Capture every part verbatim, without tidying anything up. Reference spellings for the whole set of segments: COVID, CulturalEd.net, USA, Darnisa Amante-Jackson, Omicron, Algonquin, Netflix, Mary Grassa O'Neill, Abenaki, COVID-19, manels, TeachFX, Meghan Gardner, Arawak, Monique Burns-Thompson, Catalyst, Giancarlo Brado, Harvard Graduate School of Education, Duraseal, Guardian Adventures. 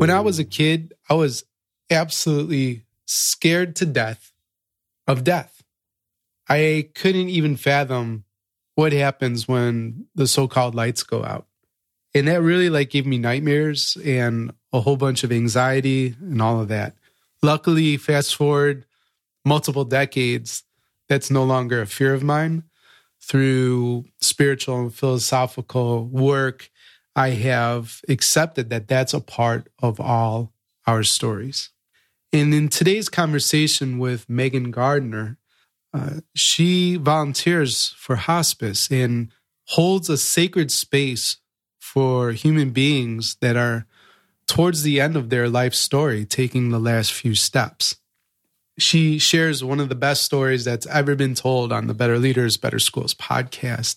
When I was a kid, I was absolutely scared to death of death. I couldn't even fathom what happens when the so-called lights go out. And that really like gave me nightmares and a whole bunch of anxiety and all of that. Luckily, fast forward multiple decades, that's no longer a fear of mine. Through spiritual and philosophical work, I have accepted that that's a part of all our stories. And in today's conversation with Meghan Gardner, uh, she volunteers for hospice and holds a sacred space for human beings that are towards the end of their life story, taking the last few steps. She shares one of the best stories that's ever been told on the Better Leaders, Better Schools podcast.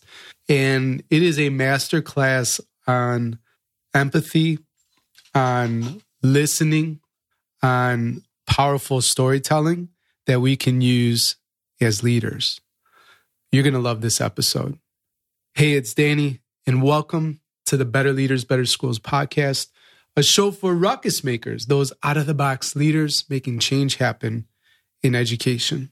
And it is a masterclass on empathy, on listening, on powerful storytelling that we can use as leaders. You're going to love this episode. Hey, it's Danny, and welcome to the Better Leaders, Better Schools podcast, a show for ruckus makers, those out-of-the-box leaders making change happen in education.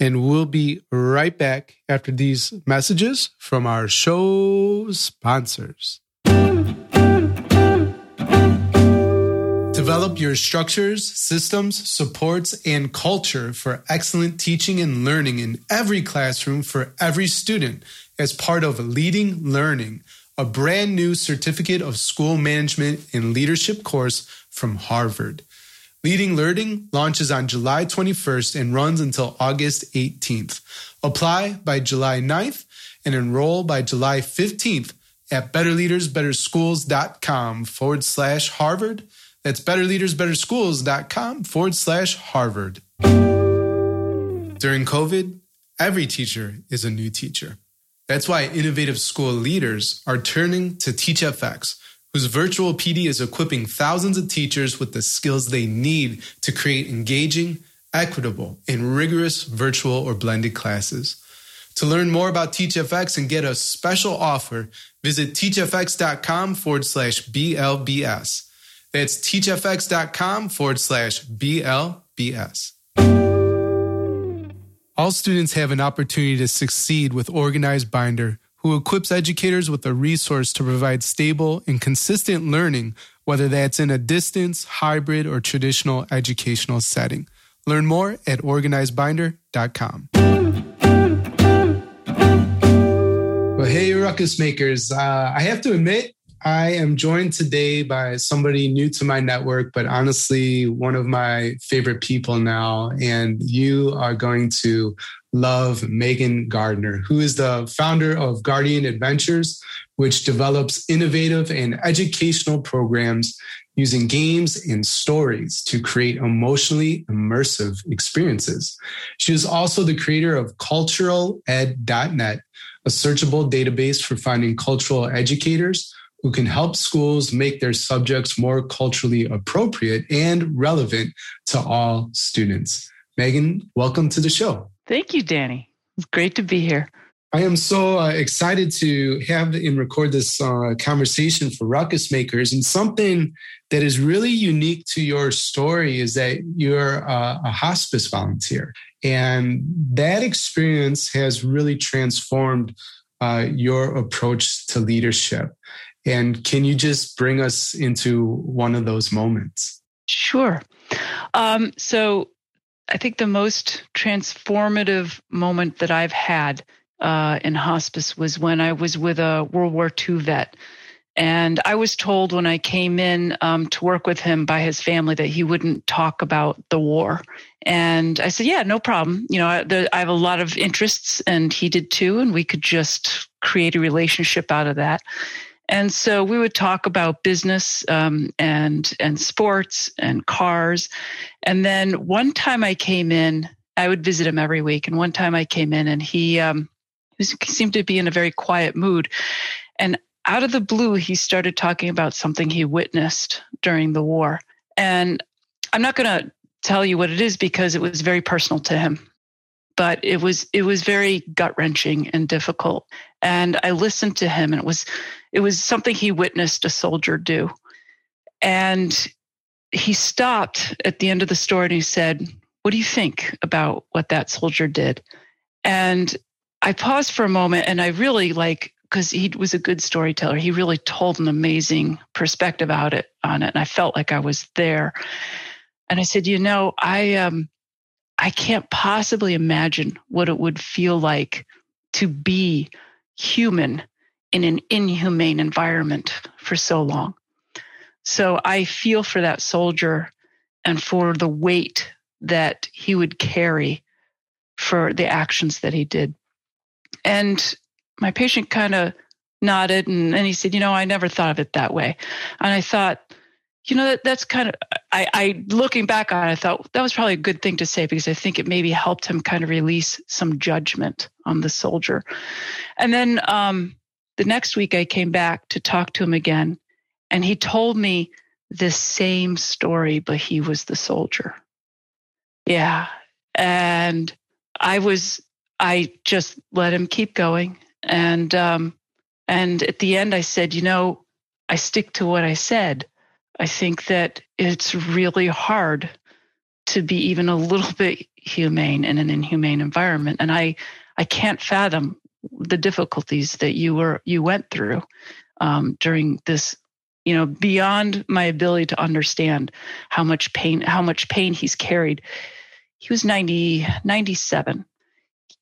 And we'll be right back after these messages from our show sponsors. Develop your structures, systems, supports, and culture for excellent teaching and learning in every classroom for every student as part of Leading Learning, a brand new Certificate of School Management and Leadership course from Harvard. Leading Learning launches on July twenty-first and runs until August eighteenth. Apply by July ninth and enroll by July fifteenth at betterleadersbetterschools.com forward slash Harvard. That's betterleadersbetterschools.com forward slash Harvard. During COVID, every teacher is a new teacher. That's why innovative school leaders are turning to TeachFX, whose virtual P D is equipping thousands of teachers with the skills they need to create engaging, equitable, and rigorous virtual or blended classes. To learn more about TeachFX and get a special offer, visit teachfx.com forward slash BLBS. That's teachfx.com forward slash BLBS. All students have an opportunity to succeed with Organized Binder, who equips educators with a resource to provide stable and consistent learning, whether that's in a distance, hybrid, or traditional educational setting. Learn more at organized binder dot com. Well, hey, ruckus makers. Uh, I have to admit, I am joined today by somebody new to my network, but honestly, one of my favorite people now. And you are going to love Meghan Gardner, who is the founder of Guardian Adventures, which develops innovative and educational programs using games and stories to create emotionally immersive experiences. She is also the creator of cultural ed dot net, a searchable database for finding cultural educators who can help schools make their subjects more culturally appropriate and relevant to all students. Meghan, welcome to the show. Thank you, Danny. It's great to be here. I am so uh, excited to have and record this uh, conversation for Ruckus Makers. And something that is really unique to your story is that you're uh, a hospice volunteer. And that experience has really transformed uh, your approach to leadership. And can you just bring us into one of those moments? Sure. Um, so I think the most transformative moment that I've had uh, in hospice was when I was with a World War Two vet. And I was told when I came in um, to work with him by his family that he wouldn't talk about the war. And I said, yeah, no problem. You know, I, the, I have a lot of interests, and he did too, and we could just create a relationship out of that. And so we would talk about business um, and and sports and cars. And then one time I came in, I would visit him every week. And one time I came in and he, um, he seemed to be in a very quiet mood. And out of the blue, he started talking about something he witnessed during the war. And I'm not going to tell you what it is because it was very personal to him. But it was it was very gut-wrenching and difficult. And I listened to him, and it was it was something he witnessed a soldier do. And he stopped at the end of the story and he said, "What do you think about what that soldier did?" And I paused for a moment, and I really like, because he was a good storyteller, he really told an amazing perspective out it on it, and I felt like I was there. And I said, you know, I um, I can't possibly imagine what it would feel like to be human in an inhumane environment for so long. So I feel for that soldier and for the weight that he would carry for the actions that he did. And my patient kind of nodded, and, and he said, you know, I never thought of it that way. And I thought, you know, that, that's kind of, I, I looking back on it, I thought that was probably a good thing to say, because I think it maybe helped him kind of release some judgment on the soldier. And then um, the next week I came back to talk to him again, and he told me the same story, but he was the soldier. Yeah. And I was, I just let him keep going. And um, and at the end, I said, you know, I stick to what I said. I think that it's really hard to be even a little bit humane in an inhumane environment. And I, I can't fathom the difficulties that you were you went through um, during this, you know, beyond my ability to understand how much pain, how much pain he's carried. He was ninety, ninety-seven.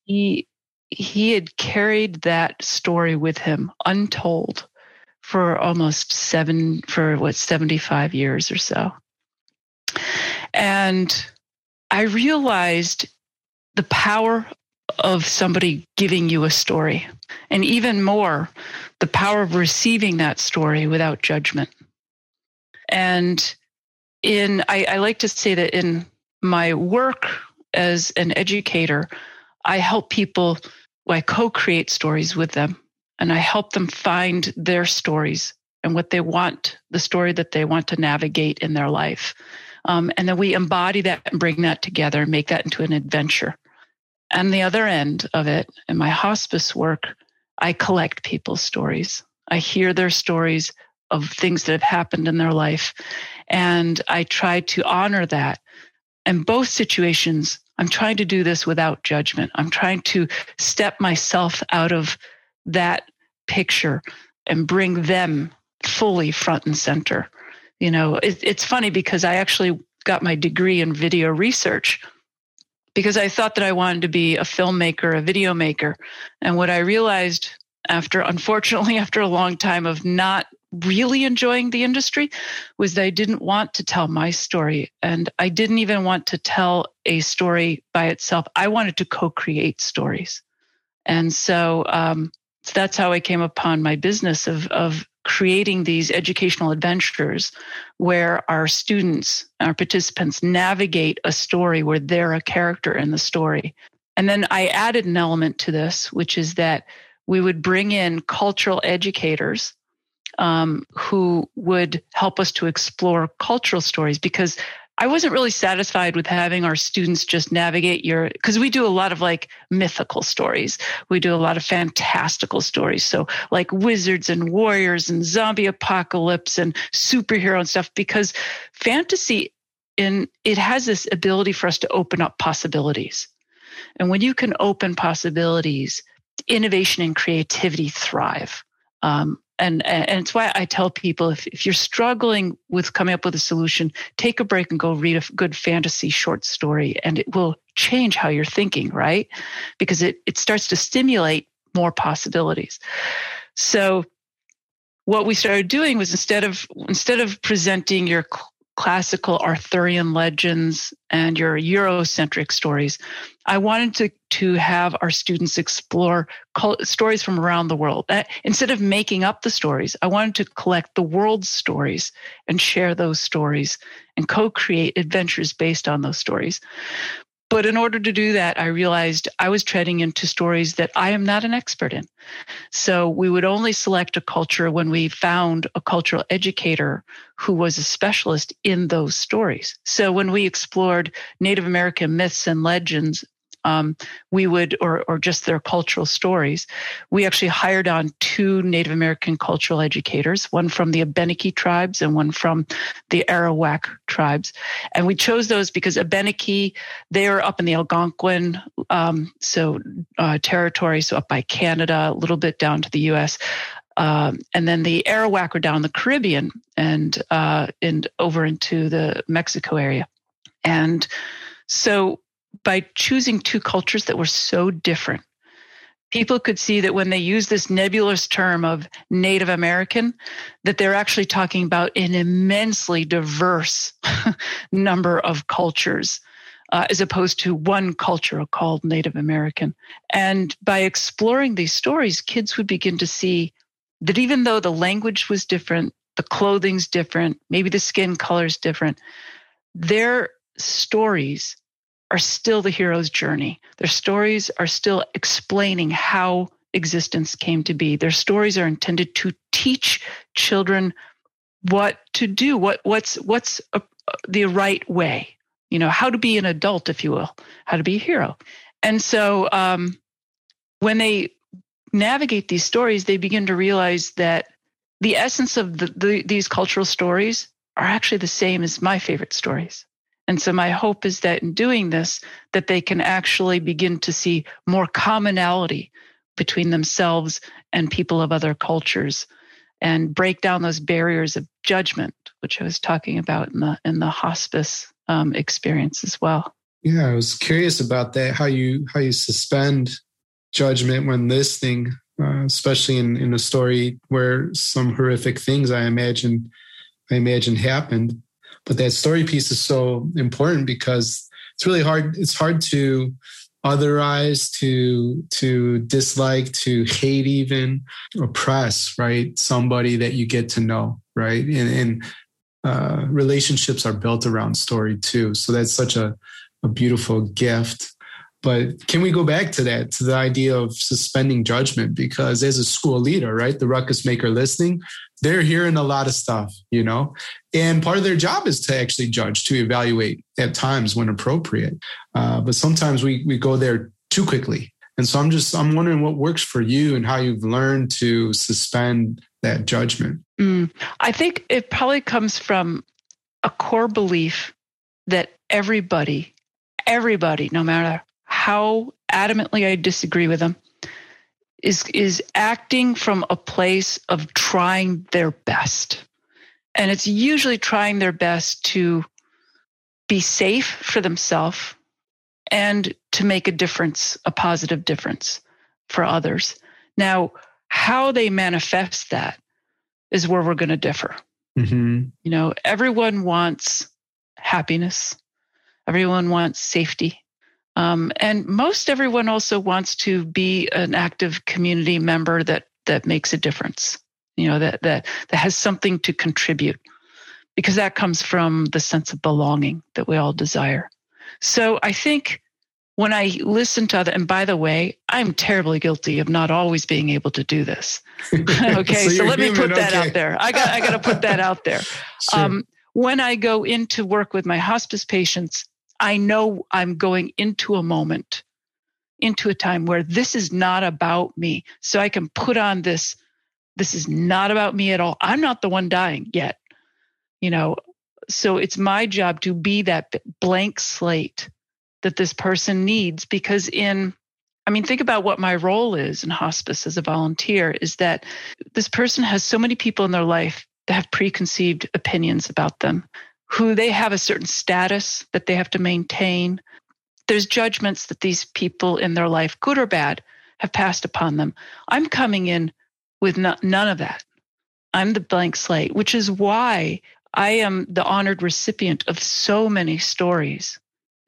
He he had carried that story with him untold for almost seven, for what, seventy-five years or so. And I realized the power of somebody giving you a story, and even more, the power of receiving that story without judgment. And in, I, I like to say that in my work as an educator, I help people, I co-create stories with them, and I help them find their stories and what they want, the story that they want to navigate in their life. Um, and then we embody that and bring that together and make that into an adventure. And the other end of it, in my hospice work, I collect people's stories. I hear their stories of things that have happened in their life, and I try to honor that. In both situations, I'm trying to do this without judgment. I'm trying to step myself out of that picture and bring them fully front and center. You know, it, it's funny because I actually got my degree in video research because I thought that I wanted to be a filmmaker, a video maker. And what I realized after, unfortunately, after a long time of not really enjoying the industry was that I didn't want to tell my story. And I didn't even want to tell a story by itself. I wanted to co-create stories. And so, um, so that's how I came upon my business of, of creating these educational adventures where our students, our participants navigate a story where they're a character in the story. And then I added an element to this, which is that we would bring in cultural educators Um, who would help us to explore cultural stories, because I wasn't really satisfied with having our students just navigate your, because we do a lot of like mythical stories. We do a lot of fantastical stories. So like wizards and warriors and zombie apocalypse and superhero and stuff, because fantasy, in it has this ability for us to open up possibilities. And when you can open possibilities, innovation and creativity thrive. Um, And and it's why I tell people, if, if you're struggling with coming up with a solution, take a break and go read a good fantasy short story, and it will change how you're thinking, right? Because it, it starts to stimulate more possibilities. So what we started doing was instead of instead of presenting your classical Arthurian legends and your Eurocentric stories, I wanted to, to have our students explore col- stories from around the world. Uh, instead of making up the stories, I wanted to collect the world's stories and share those stories and co-create adventures based on those stories. But in order to do that, I realized I was treading into stories that I am not an expert in. So we would only select a culture when we found a cultural educator who was a specialist in those stories. So when we explored Native American myths and legends, um, we would, or or just their cultural stories. We actually hired on two Native American cultural educators, one from the Abenaki tribes and one from the Arawak tribes. And we chose those because Abenaki, they are up in the Algonquin um, so uh, territory, so up by Canada, a little bit down to the U S, Um, and then the Arawak are down the Caribbean and uh, and over into the Mexico area. And so by choosing two cultures that were so different, people could see that when they use this nebulous term of Native American, that they're actually talking about an immensely diverse number of cultures, Uh, as opposed to one culture called Native American. And by exploring these stories, kids would begin to see that even though the language was different, the clothing's different, maybe the skin color's different, their stories are still the hero's journey. Their stories are still explaining how existence came to be. Their stories are intended to teach children what to do, what what's what's a, the right way. You know, how to be an adult, if you will, how to be a hero. And so um, when they navigate these stories, they begin to realize that the essence of the, the, these cultural stories are actually the same as my favorite stories. And so my hope is that in doing this, that they can actually begin to see more commonality between themselves and people of other cultures and break down those barriers of judgment, which I was talking about in the in the hospice Um, experience as well. Yeah, I was curious about that. How you how you suspend judgment when listening, uh, especially in, in a story where some horrific things I imagine I imagine happened. But that story piece is so important because it's really hard. It's hard to otherize, to to dislike, to hate, even oppress, right? Somebody that you get to know, right? And and Uh, relationships are built around story too. So that's such a, a beautiful gift. But can we go back to that, to the idea of suspending judgment? Because as a school leader, right, the ruckus maker listening, they're hearing a lot of stuff, you know, and part of their job is to actually judge, to evaluate at times when appropriate. Uh, but sometimes we we go there too quickly. And so I'm just, I'm wondering what works for you and how you've learned to suspend that judgment. Mm, I think it probably comes from a core belief that everybody, everybody, no matter how adamantly I disagree with them, is is acting from a place of trying their best. And it's usually trying their best to be safe for themselves and to make a difference, a positive difference for others. Now, how they manifest that is where we're going to differ. Mm-hmm. You know, everyone wants happiness. Everyone wants safety. Um, and most everyone also wants to be an active community member that that makes a difference, you know, that that that has something to contribute, because that comes from the sense of belonging that we all desire. So I think when I listen to other, and by the way, I'm terribly guilty of not always being able to do this. Okay, so, so let human, me put that okay. out there. I got, I got to put that out there. Sure. Um, when I go into work with my hospice patients, I know I'm going into a moment, into a time where this is not about me. So I can put on this, this is not about me at all. I'm not the one dying yet, you know. So it's my job to be that blank slate that this person needs, because in, I mean, think about what my role is in hospice as a volunteer, is that this person has so many people in their life that have preconceived opinions about them, who they have a certain status that they have to maintain. There's judgments that these people in their life, good or bad, have passed upon them. I'm coming in with no, none of that. I'm the blank slate, which is why I am the honored recipient of so many stories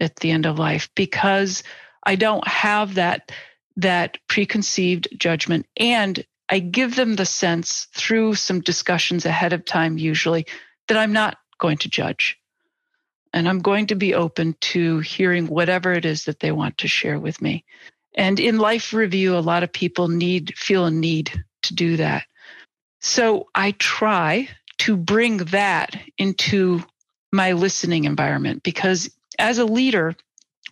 at the end of life, because I don't have that that preconceived judgment. And I give them the sense through some discussions ahead of time, usually, that I'm not going to judge. And I'm going to be open to hearing whatever it is that they want to share with me. And in life review, a lot of people need feel a need to do that. So I try to bring that into my listening environment, because as a leader,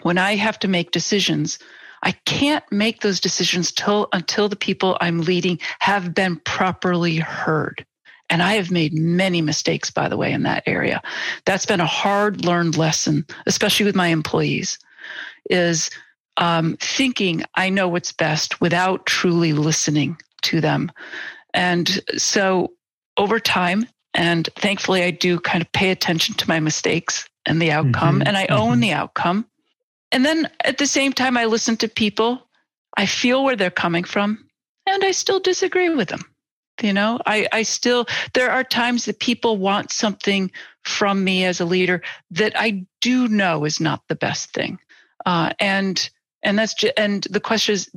when I have to make decisions, I can't make those decisions till until the people I'm leading have been properly heard. And I have made many mistakes, by the way, in that area. That's been a hard-learned lesson, especially with my employees, is um, thinking I know what's best without truly listening to them. And so over time, and thankfully I do kind of pay attention to my mistakes and the outcome, mm-hmm. and I mm-hmm. own the outcome. And then at the same time, I listen to people, I feel where they're coming from, and I still disagree with them. You know, I, I still, there are times that people want something from me as a leader that I do know is not the best thing. Uh, and, and that's, ju- and the question is,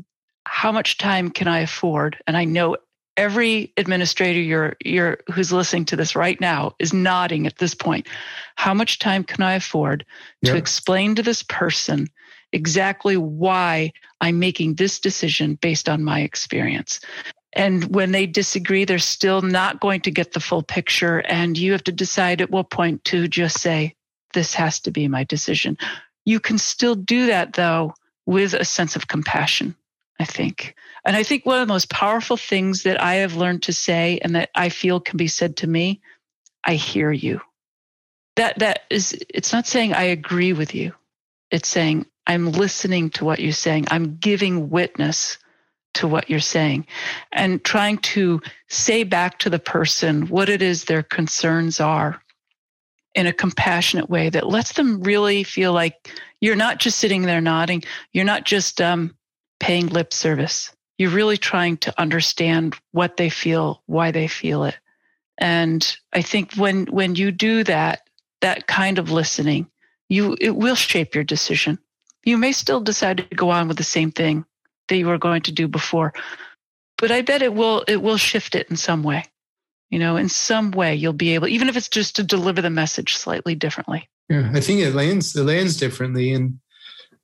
how much time can I afford? And I know every administrator you're, you're, who's listening to this right now is nodding at this point. How much time can I afford yeah. to explain to this person exactly why I'm making this decision based on my experience? And when they disagree, they're still not going to get the full picture. And you have to decide at what point to just say, this has to be my decision. You can still do that, though, with a sense of compassion, I think. And I think one of the most powerful things that I have learned to say and that I feel can be said to me, I hear you. That that is, it's not saying I agree with you. It's saying I'm listening to what you're saying. I'm giving witness to what you're saying and trying to say back to the person what it is their concerns are in a compassionate way that lets them really feel like you're not just sitting there nodding. You're not just um, paying lip service. You're really trying to understand what they feel, why they feel it. And I think when when you do that, that kind of listening, you it will shape your decision. You may still decide to go on with the same thing that you were going to do before, but I bet it will it will shift it in some way. You know, in some way you'll be able, even if it's just to deliver the message slightly differently. Yeah, I think it lands it lands differently. And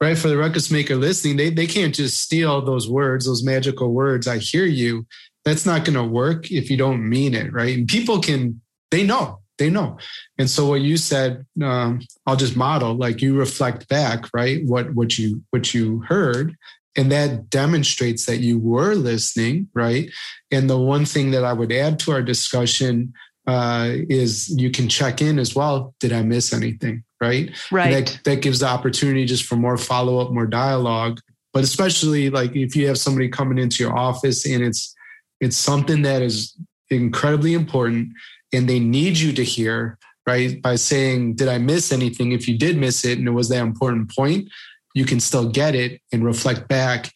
right, for the ruckus maker listening, they they can't just steal those words, those magical words, I hear you. That's not going to work if you don't mean it, right? And people can, they know, they know. And so what you said, um, I'll just model, like you reflect back, right? What what you what you heard. And that demonstrates that you were listening, right? And the one thing that I would add to our discussion uh, is you can check in as well. Did I miss anything? Right. Right. And that, that gives the opportunity just for more follow-up, more dialogue. But especially like if you have somebody coming into your office and it's it's something that is incredibly important and they need you to hear, right? By saying, did I miss anything? If you did miss it and it was that important point, you can still get it and reflect back.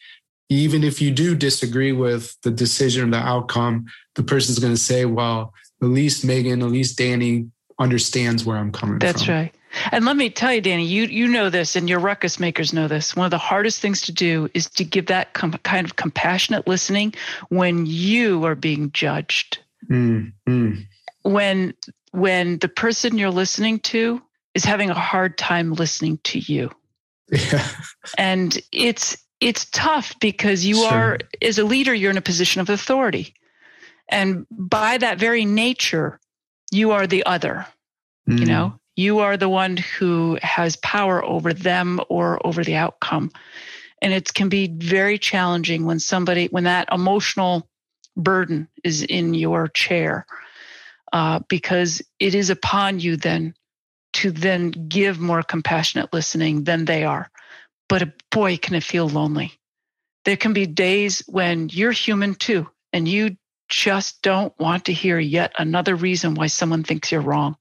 Even if you do disagree with the decision or the outcome, the person's going to say, well, at least Meghan, at least Danny understands where I'm coming That's from. That's right. And let me tell you, Danny, you you know this and your ruckus makers know this. One of the hardest things to do is to give that com- kind of compassionate listening when you are being judged. Mm, mm. When, when the person you're listening to is having a hard time listening to you. Yeah. And it's it's tough because you sure. are, as a leader, you're in a position of authority. And by that very nature, you are the other, mm. you know? You are the one who has power over them or over the outcome. And it can be very challenging when somebody, when that emotional burden is in your chair, uh, because it is upon you then to then give more compassionate listening than they are. But boy, can it feel lonely. There can be days when you're human too, and you just don't want to hear yet another reason why someone thinks you're wrong.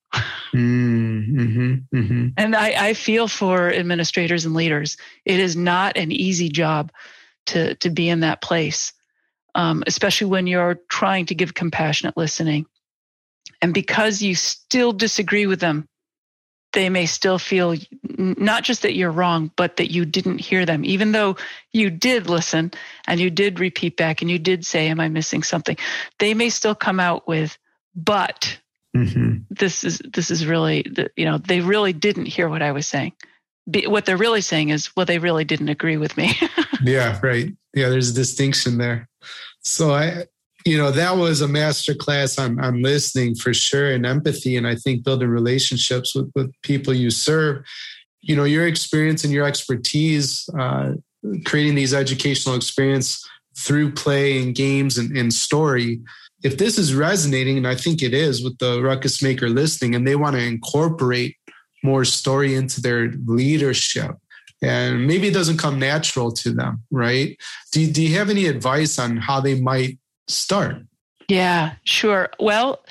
Mm-hmm, mm-hmm. And I, I feel for administrators and leaders. It is not an easy job to, to be in that place, um, especially when you're trying to give compassionate listening. And because you still disagree with them, they may still feel not just that you're wrong, but that you didn't hear them, even though you did listen and you did repeat back and you did say, am I missing something? They may still come out with, but mm-hmm. this is this is really, you know, they really didn't hear what I was saying. Be, what they're really saying is, well, they really didn't agree with me. Yeah, right. Yeah, there's a distinction there. So I... You know, that was a masterclass on, on listening for sure and empathy. And I think building relationships with, with people you serve. you know, your experience and your expertise uh, creating these educational experience through play and games and, and story. If this is resonating, and I think it is with the ruckus maker listening, and they want to incorporate more story into their leadership, and maybe it doesn't come natural to them, right? Do, do you have any advice on how they might start? Yeah, sure. Well,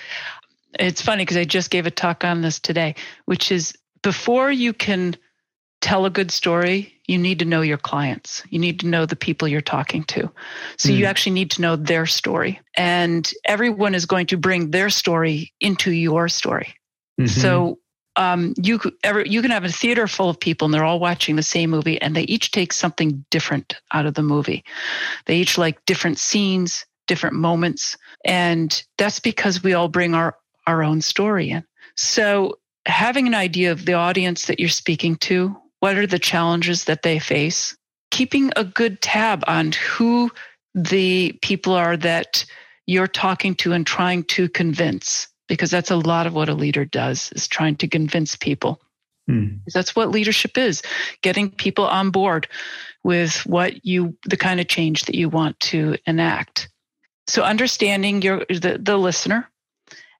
it's funny because I just gave a talk on this today, which is before you can tell a good story, you need to know your clients. You need to know the people you're talking to. So mm. you actually need to know their story. And everyone is going to bring their story into your story. Mm-hmm. So um, you, every, you can have a theater full of people and they're all watching the same movie and they each take something different out of the movie. They each like different scenes, different moments. And that's because we all bring our, our own story in. So having an idea of the audience that you're speaking to, what are the challenges that they face, keeping a good tab on who the people are that you're talking to and trying to convince, because that's a lot of what a leader does, is trying to convince people. Mm. That's what leadership is, getting people on board with what you, the kind of change that you want to enact. So understanding your the, the listener,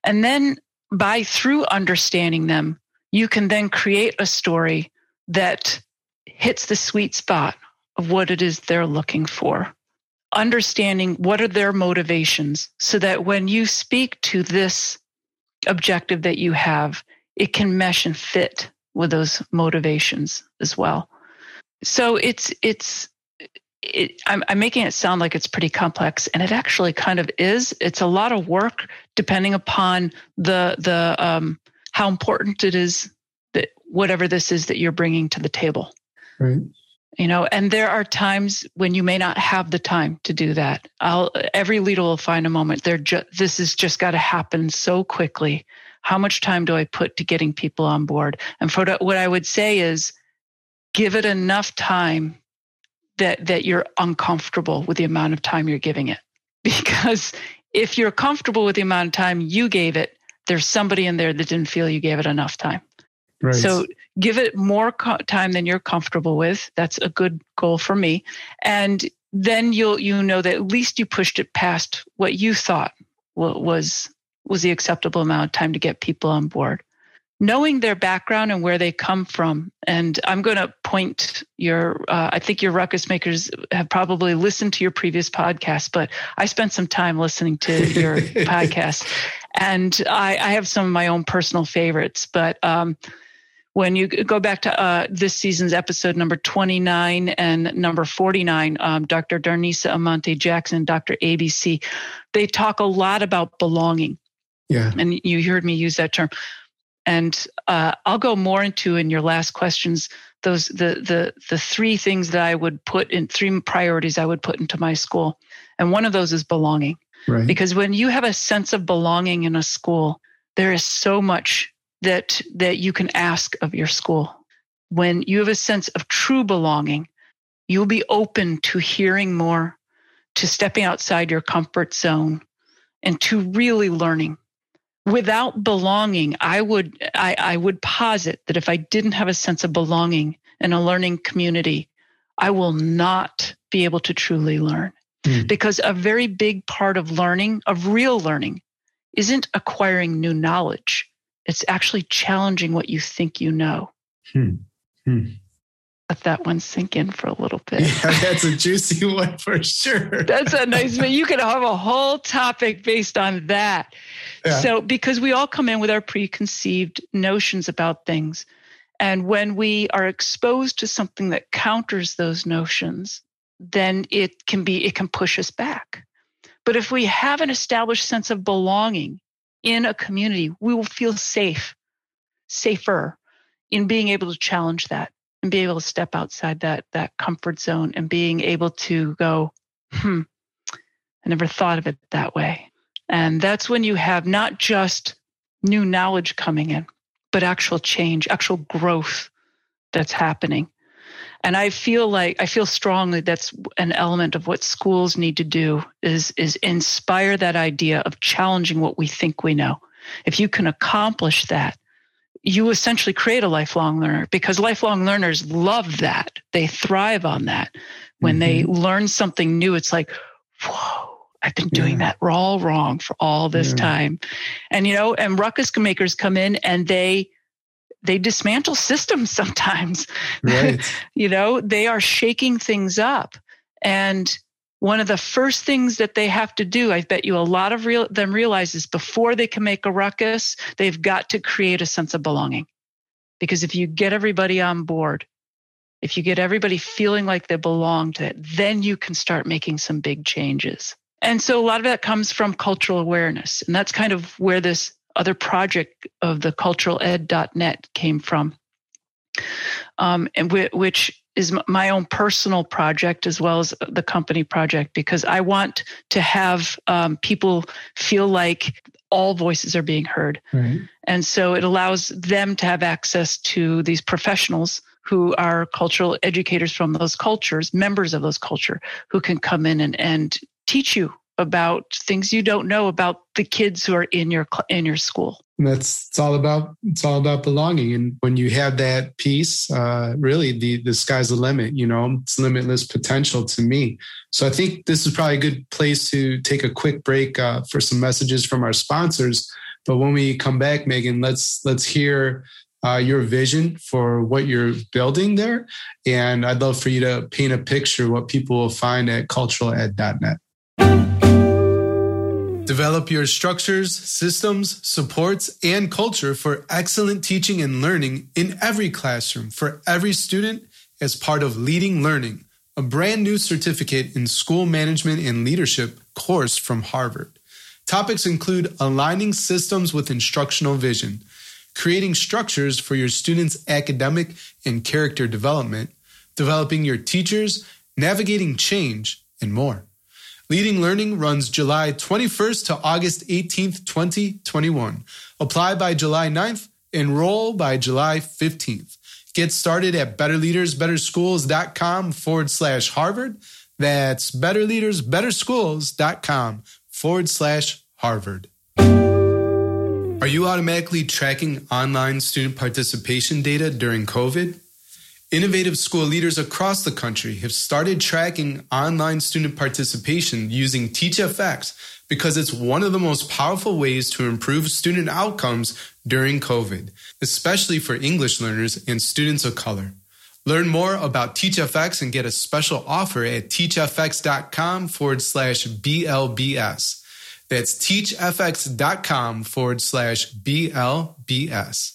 and then by through understanding them, you can then create a story that hits the sweet spot of what it is they're looking for. Understanding what are their motivations so that when you speak to this objective that you have, it can mesh and fit with those motivations as well. So it's, it's, it, I'm, I'm making it sound like it's pretty complex, and it actually kind of is. It's a lot of work depending upon the, the, um, how important it is, whatever this is that you're bringing to the table, right? You know, and there are times when you may not have the time to do that. I'll, every leader will find a moment. They're ju- this has just got to happen so quickly. How much time do I put to getting people on board? And for what I would say is, give it enough time that that you're uncomfortable with the amount of time you're giving it. Because if you're comfortable with the amount of time you gave it, there's somebody in there that didn't feel you gave it enough time. Right. So give it more co- time than you're comfortable with. That's a good goal for me. And then you'll you know that at least you pushed it past what you thought was was the acceptable amount of time to get people on board. Knowing their background and where they come from, and I'm going to point your, uh, I think your ruckus makers have probably listened to your previous podcast, but I spent some time listening to your podcast, and I, I have some of my own personal favorites, but um, when you go back to uh, this season's episode number twenty-nine and number forty-nine, um, Doctor Darnisa Amante-Jackson, Doctor A B C, they talk a lot about belonging. Yeah, and you heard me use that term. And uh, I'll go more into in your last questions those the the the three things that I would put in three priorities I would put into my school, and one of those is belonging. Right. Because when you have a sense of belonging in a school, there is so much that that you can ask of your school. When you have a sense of true belonging, you'll be open to hearing more, to stepping outside your comfort zone, and to really learning. Without belonging, I would I, I would posit that if I didn't have a sense of belonging in a learning community, I will not be able to truly learn. Mm. Because a very big part of learning, of real learning, isn't acquiring new knowledge. It's actually challenging what you think you know. Hmm. Hmm. Let that one sink in for a little bit. Yeah, that's a juicy one for sure. That's a nice one. You could have a whole topic based on that. Yeah. So, because we all come in with our preconceived notions about things. And when we are exposed to something that counters those notions, then it can be, it can push us back. But if we have an established sense of belonging in a community, we will feel safe, safer in being able to challenge that. And be able to step outside that that comfort zone and being able to go, hmm, I never thought of it that way. And that's when you have not just new knowledge coming in, but actual change, actual growth that's happening. And I feel like, I feel strongly that's an element of what schools need to do is, is inspire that idea of challenging what we think we know. If you can accomplish that, you essentially create a lifelong learner, because lifelong learners love that. They thrive on that. When mm-hmm. they learn something new, it's like, whoa, I've been doing yeah. that all wrong for all this yeah. time. And, you know, and ruckus makers come in and they they dismantle systems sometimes. Right. You know, they are shaking things up. And one of the first things that they have to do, I bet you a lot of real, them realize, is before they can make a ruckus, they've got to create a sense of belonging. Because if you get everybody on board, if you get everybody feeling like they belong to it, then you can start making some big changes. And so a lot of that comes from cultural awareness. And that's kind of where this other project of the cultural ed dot net came from, um, and w- which is m- my own personal project as well as the company project, because I want to have um, people feel like all voices are being heard. Right. And so it allows them to have access to these professionals who are cultural educators from those cultures, members of those culture, who can come in and, and teach you about things you don't know about the kids who are in your in your school. And that's it's all about it's all about belonging. And when you have that piece, uh, really the the sky's the limit. You know, it's limitless potential to me. So I think this is probably a good place to take a quick break uh, for some messages from our sponsors. But when we come back, Meghan, let's let's hear. Uh, your vision for what you're building there. And I'd love for you to paint a picture of what people will find at cultural ed dot net. Develop your structures, systems, supports, and culture for excellent teaching and learning in every classroom for every student as part of Leading Learning, a brand new certificate in school management and leadership course from Harvard. Topics include aligning systems with instructional vision, creating structures for your students' academic and character development, developing your teachers, navigating change, and more. Leading Learning runs July twenty-first to August eighteenth, twenty twenty-one. Apply by July ninth, enroll by July fifteenth. Get started at betterleadersbetterschools.com forward slash Harvard. That's betterleadersbetterschools.com forward slash Harvard. Are you automatically tracking online student participation data during COVID? Innovative school leaders across the country have started tracking online student participation using TeachFX because it's one of the most powerful ways to improve student outcomes during COVID, especially for English learners and students of color. Learn more about TeachFX and get a special offer at teachfx.com forward slash BLBS. That's teachfx.com forward slash BLBS.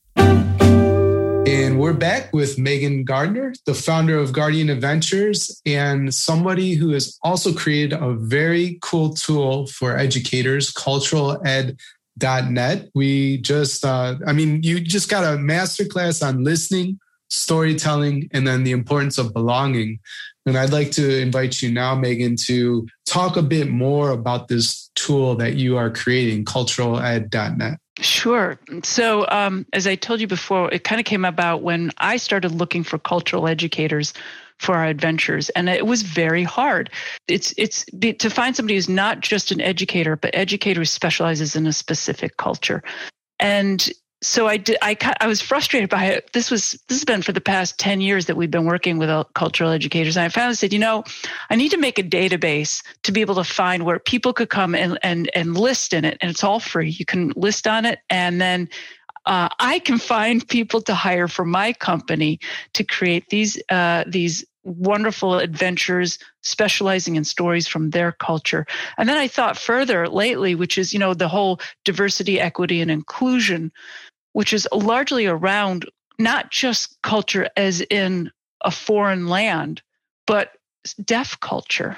And we're back with Meghan Gardner, the founder of Guardian Adventures, and somebody who has also created a very cool tool for educators, cultural ed dot net. We just, uh, I mean, you just got a masterclass on listening, storytelling, and then the importance of belonging. And I'd like to invite you now, Meghan, to talk a bit more about this tool that you are creating, cultural ed dot net. Sure. So um, as I told you before, it kind of came about when I started looking for cultural educators for our adventures. And it was very hard. It's it's to find somebody who's not just an educator, but educator who specializes in a specific culture. And so I did, I I was frustrated by it. This was this has been for the past ten years that we've been working with cultural educators. And I finally said, you know, I need to make a database to be able to find where people could come and and and list in it. And it's all free. You can list on it, and then Uh, I can find people to hire for my company to create these uh, these wonderful adventures, specializing in stories from their culture. And then I thought further lately, which is, you know, the whole diversity, equity, and inclusion, which is largely around not just culture as in a foreign land, but deaf culture,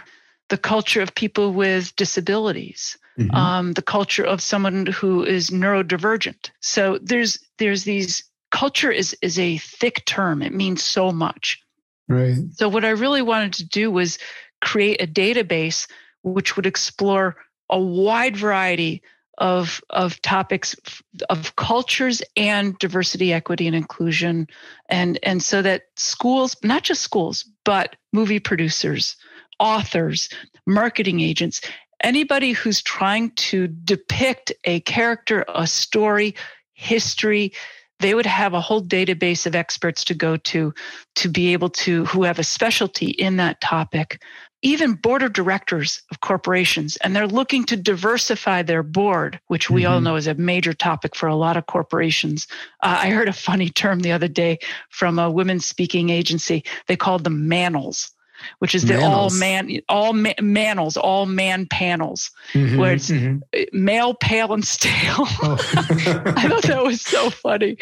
the culture of people with disabilities. Mm-hmm. Um, the culture of someone who is neurodivergent. So there's there's these culture is is a thick term. It means so much. Right. So what I really wanted to do was create a database which would explore a wide variety of of topics of cultures and diversity, equity, and inclusion, and and so that schools, not just schools, but movie producers, authors, marketing agents, anybody who's trying to depict a character, a story, history, they would have a whole database of experts to go to, to be able to, who have a specialty in that topic. Even board of directors of corporations, and they're looking to diversify their board, which we mm-hmm. all know is a major topic for a lot of corporations. Uh, I heard a funny term the other day from a women's speaking agency. They called them manels, which is the all man, all ma- manels, all man panels, mm-hmm, where it's mm-hmm. male, pale, and stale. Oh. I thought that was so funny.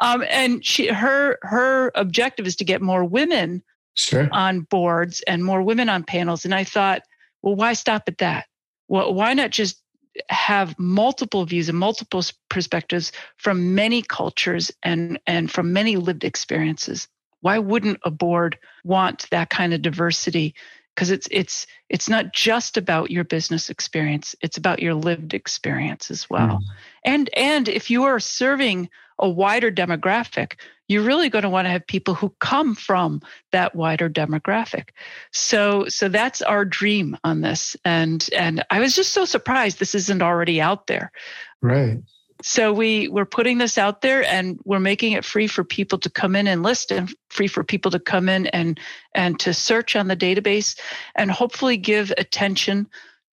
Um, and she, her, her objective is to get more women sure. on boards and more women on panels. And I thought, well, why stop at that? Well, why not just have multiple views and multiple perspectives from many cultures and, and from many lived experiences? Why wouldn't a board want that kind of diversity? Because it's it's it's not just about your business experience; it's about your lived experience as well. Mm. And and if you are serving a wider demographic, you're really going to want to have people who come from that wider demographic. So so that's our dream on this. And and I was just so surprised this isn't already out there. Right. So we, we're putting this out there, and we're making it free for people to come in and list, and free for people to come in and, and to search on the database, and hopefully give attention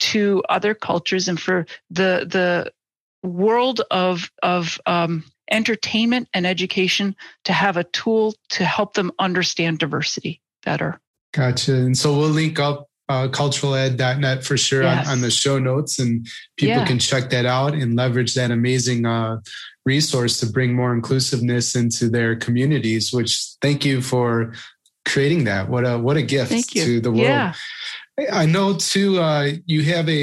to other cultures and for the the world of of um, entertainment and education to have a tool to help them understand diversity better. Gotcha. And so we'll link up Uh, cultural ed dot net for sure yes. on, on the show notes, and people yeah. can check that out and leverage that amazing uh, resource to bring more inclusiveness into their communities, which thank you for creating that. What a, what a gift to the world. Yeah. I, I know too, uh, you have a,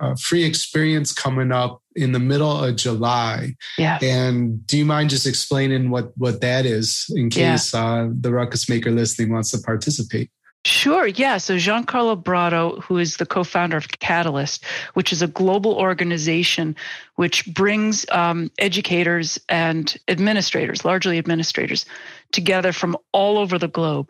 a, a free experience coming up in the middle of July. Yes. And do you mind just explaining what, what that is in case yeah. uh, the ruckus maker listening wants to participate? Sure. Yeah. So Giancarlo Brado, who is the co-founder of Catalyst, which is a global organization which brings um, educators and administrators, largely administrators, together from all over the globe.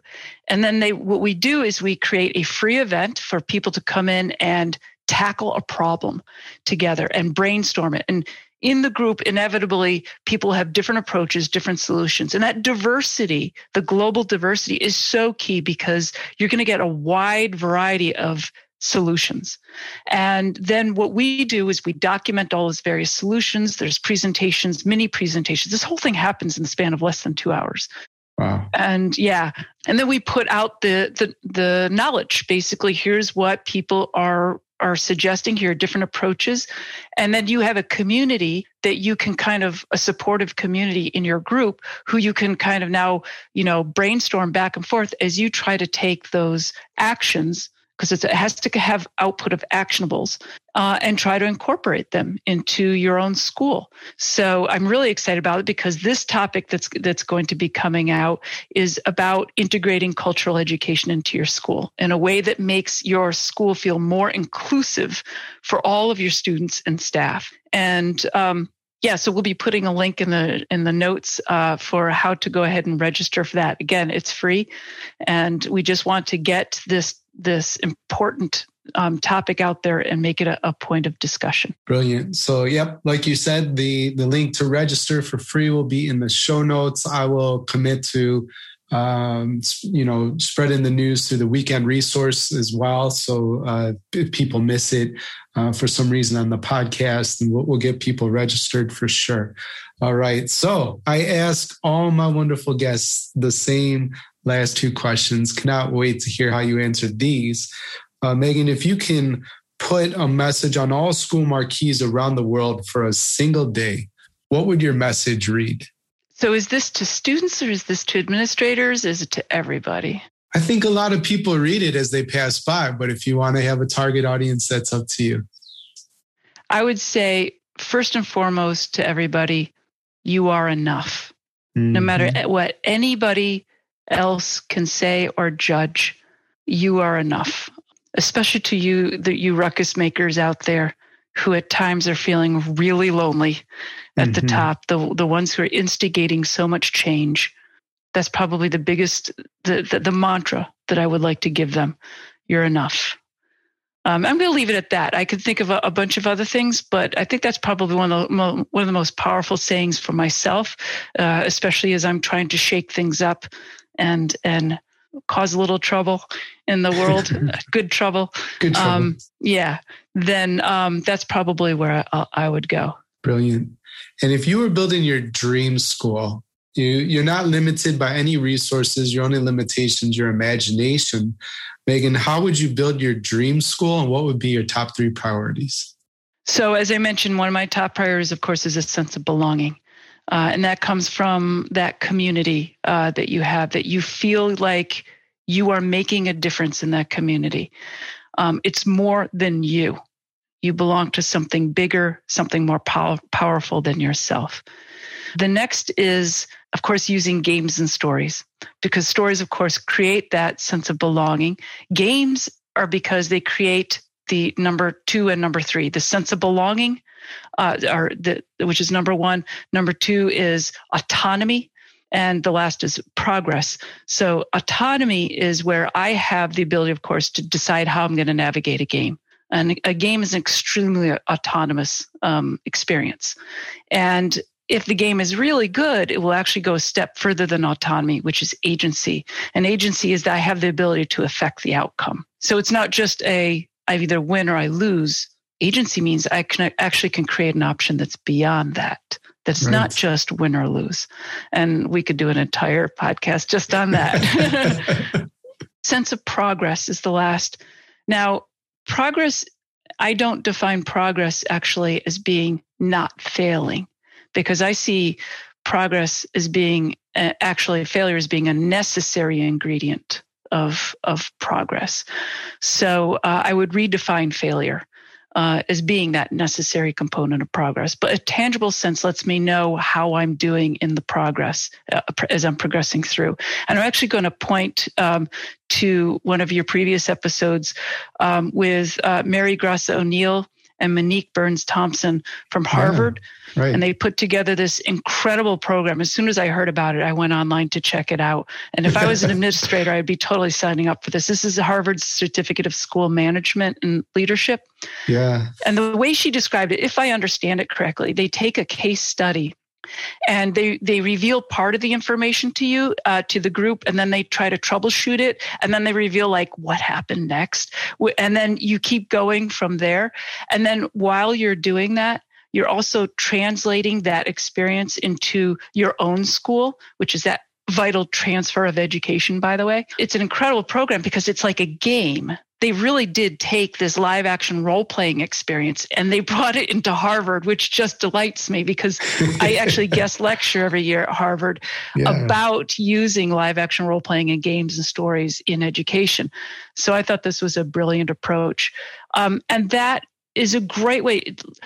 And then they, what we do is we create a free event for people to come in and tackle a problem together and brainstorm it. And in the group, inevitably, people have different approaches, different solutions. And that diversity, the global diversity, is so key because you're going to get a wide variety of solutions. And then what we do is we document all those various solutions. There's presentations, mini presentations. This whole thing happens in the span of less than two hours. Wow. And yeah. And then we put out the the, the knowledge. Basically, here's what people are are suggesting here, different approaches. And then you have a community that you can kind of, a supportive community in your group who you can kind of now, you know, brainstorm back and forth as you try to take those actions, because it has to have output of actionables, uh, and try to incorporate them into your own school. So I'm really excited about it because this topic that's that's going to be coming out is about integrating cultural education into your school in a way that makes your school feel more inclusive for all of your students and staff. And um, yeah, so we'll be putting a link in the in the notes uh, for how to go ahead and register for that. Again, it's free, and we just want to get this this important um, topic out there and make it a, a point of discussion. Brilliant. So, yep, like you said, the, the link to register for free will be in the show notes. I will commit to, um, you know, spreading the news through the weekend resource as well. So uh, if people miss it uh, for some reason on the podcast, and we'll, we'll get people registered for sure. All right. So I ask all my wonderful guests the same last two questions. Cannot wait to hear how you answered these. Uh, Meghan, if you can put a message on all school marquees around the world for a single day, what would your message read? So is this to students, or is this to administrators? Is it to everybody? I think a lot of people read it as they pass by, but if you want to have a target audience, that's up to you. I would say, first and foremost, to everybody, you are enough. Mm-hmm. No matter what anybody else can say or judge, you are enough, especially to you, the, you ruckus makers out there who at times are feeling really lonely at mm-hmm. the top, the the ones who are instigating so much change. That's probably the biggest, the, the, the mantra that I would like to give them. You're enough. Um, I'm going to leave it at that. I could think of a, a bunch of other things, but I think that's probably one of the, mo- one of the most powerful sayings for myself, uh, especially as I'm trying to shake things up and and cause a little trouble in the world, good trouble. Good trouble. Um, yeah, then um, that's probably where I, I would go. Brilliant. And if you were building your dream school, you, you're not limited by any resources. Your only limitation is your imagination. Meghan, how would you build your dream school and what would be your top three priorities? So as I mentioned, one of my top priorities, of course, is a sense of belonging. Uh, and that comes from that community uh, that you have, that you feel like you are making a difference in that community. Um, it's more than you. You belong to something bigger, something more pow- powerful than yourself. The next is, of course, using games and stories, because stories, of course, create that sense of belonging. Games are because they create the number two and number three, the sense of belonging, uh, are the, which is number one. Number two is autonomy. And the last is progress. So autonomy is where I have the ability, of course, to decide how I'm going to navigate a game. And a game is an extremely autonomous um, experience. And if the game is really good, it will actually go a step further than autonomy, which is agency. And agency is that I have the ability to affect the outcome. So it's not just a, I either win or I lose. Agency means I can actually can create an option that's beyond that. That's right. Not just win or lose. And we could do an entire podcast just on that. Sense of progress is the last. Now, progress, I don't define progress actually as being not failing. Because I see progress as being, uh, actually failure as being a necessary ingredient of of progress. So uh, I would redefine failure uh, as being that necessary component of progress. But a tangible sense lets me know how I'm doing in the progress uh, as I'm progressing through. And I'm actually going to point um, to one of your previous episodes um, with uh, Mary Grassa O'Neill and Monique Burns-Thompson from Harvard. Yeah, right. And they put together this incredible program. As soon as I heard about it, I went online to check it out. And if I was an administrator, I'd be totally signing up for this. This is Harvard's Certificate of School Management and Leadership. Yeah. And the way she described it, if I understand it correctly, they take a case study and they, they reveal part of the information to you, uh, to the group, and then they try to troubleshoot it. And then they reveal like what happened next. And then you keep going from there. And then while you're doing that, you're also translating that experience into your own school, which is that vital transfer of education, by the way. It's an incredible program because it's like a game. They really did take this live action role-playing experience and they brought it into Harvard, which just delights me because I actually guest lecture every year at Harvard yeah. about using live action role-playing and games and stories in education. So I thought this was a brilliant approach. Um, and that is a great way.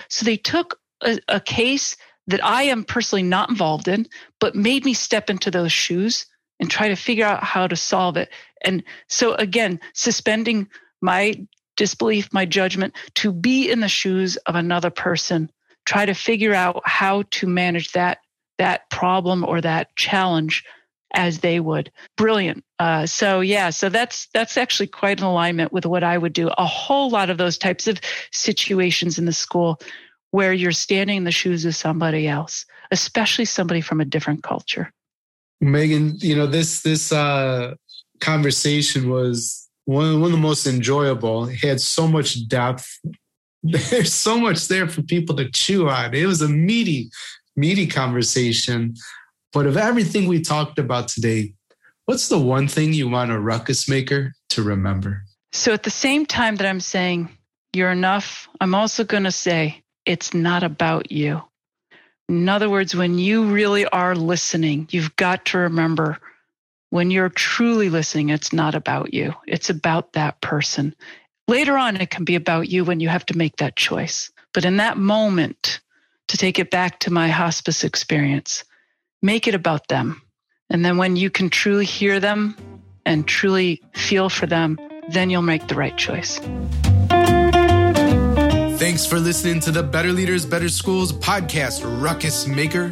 So they took a, a case that I am personally not involved in, but made me step into those shoes and try to figure out how to solve it. And so again, suspending my disbelief, my judgment, to be in the shoes of another person, try to figure out how to manage that that problem or that challenge as they would. Brilliant. Uh, so yeah, so that's that's actually quite an alignment with what I would do. A whole lot of those types of situations in the school where you're standing in the shoes of somebody else, especially somebody from a different culture. Meghan, you know, this this uh, conversation was one, one of the most enjoyable. It had so much depth. There's so much there for people to chew on. It was a meaty, meaty conversation. But of everything we talked about today, what's the one thing you want a ruckus maker to remember? So at the same time that I'm saying you're enough, I'm also going to say it's not about you. In other words, when you really are listening, you've got to remember when you're truly listening, it's not about you. It's about that person. Later on, it can be about you when you have to make that choice. But in that moment, to take it back to my hospice experience, make it about them. And then when you can truly hear them and truly feel for them, then you'll make the right choice. Thanks for listening to the Better Leaders, Better Schools podcast, Ruckus Maker.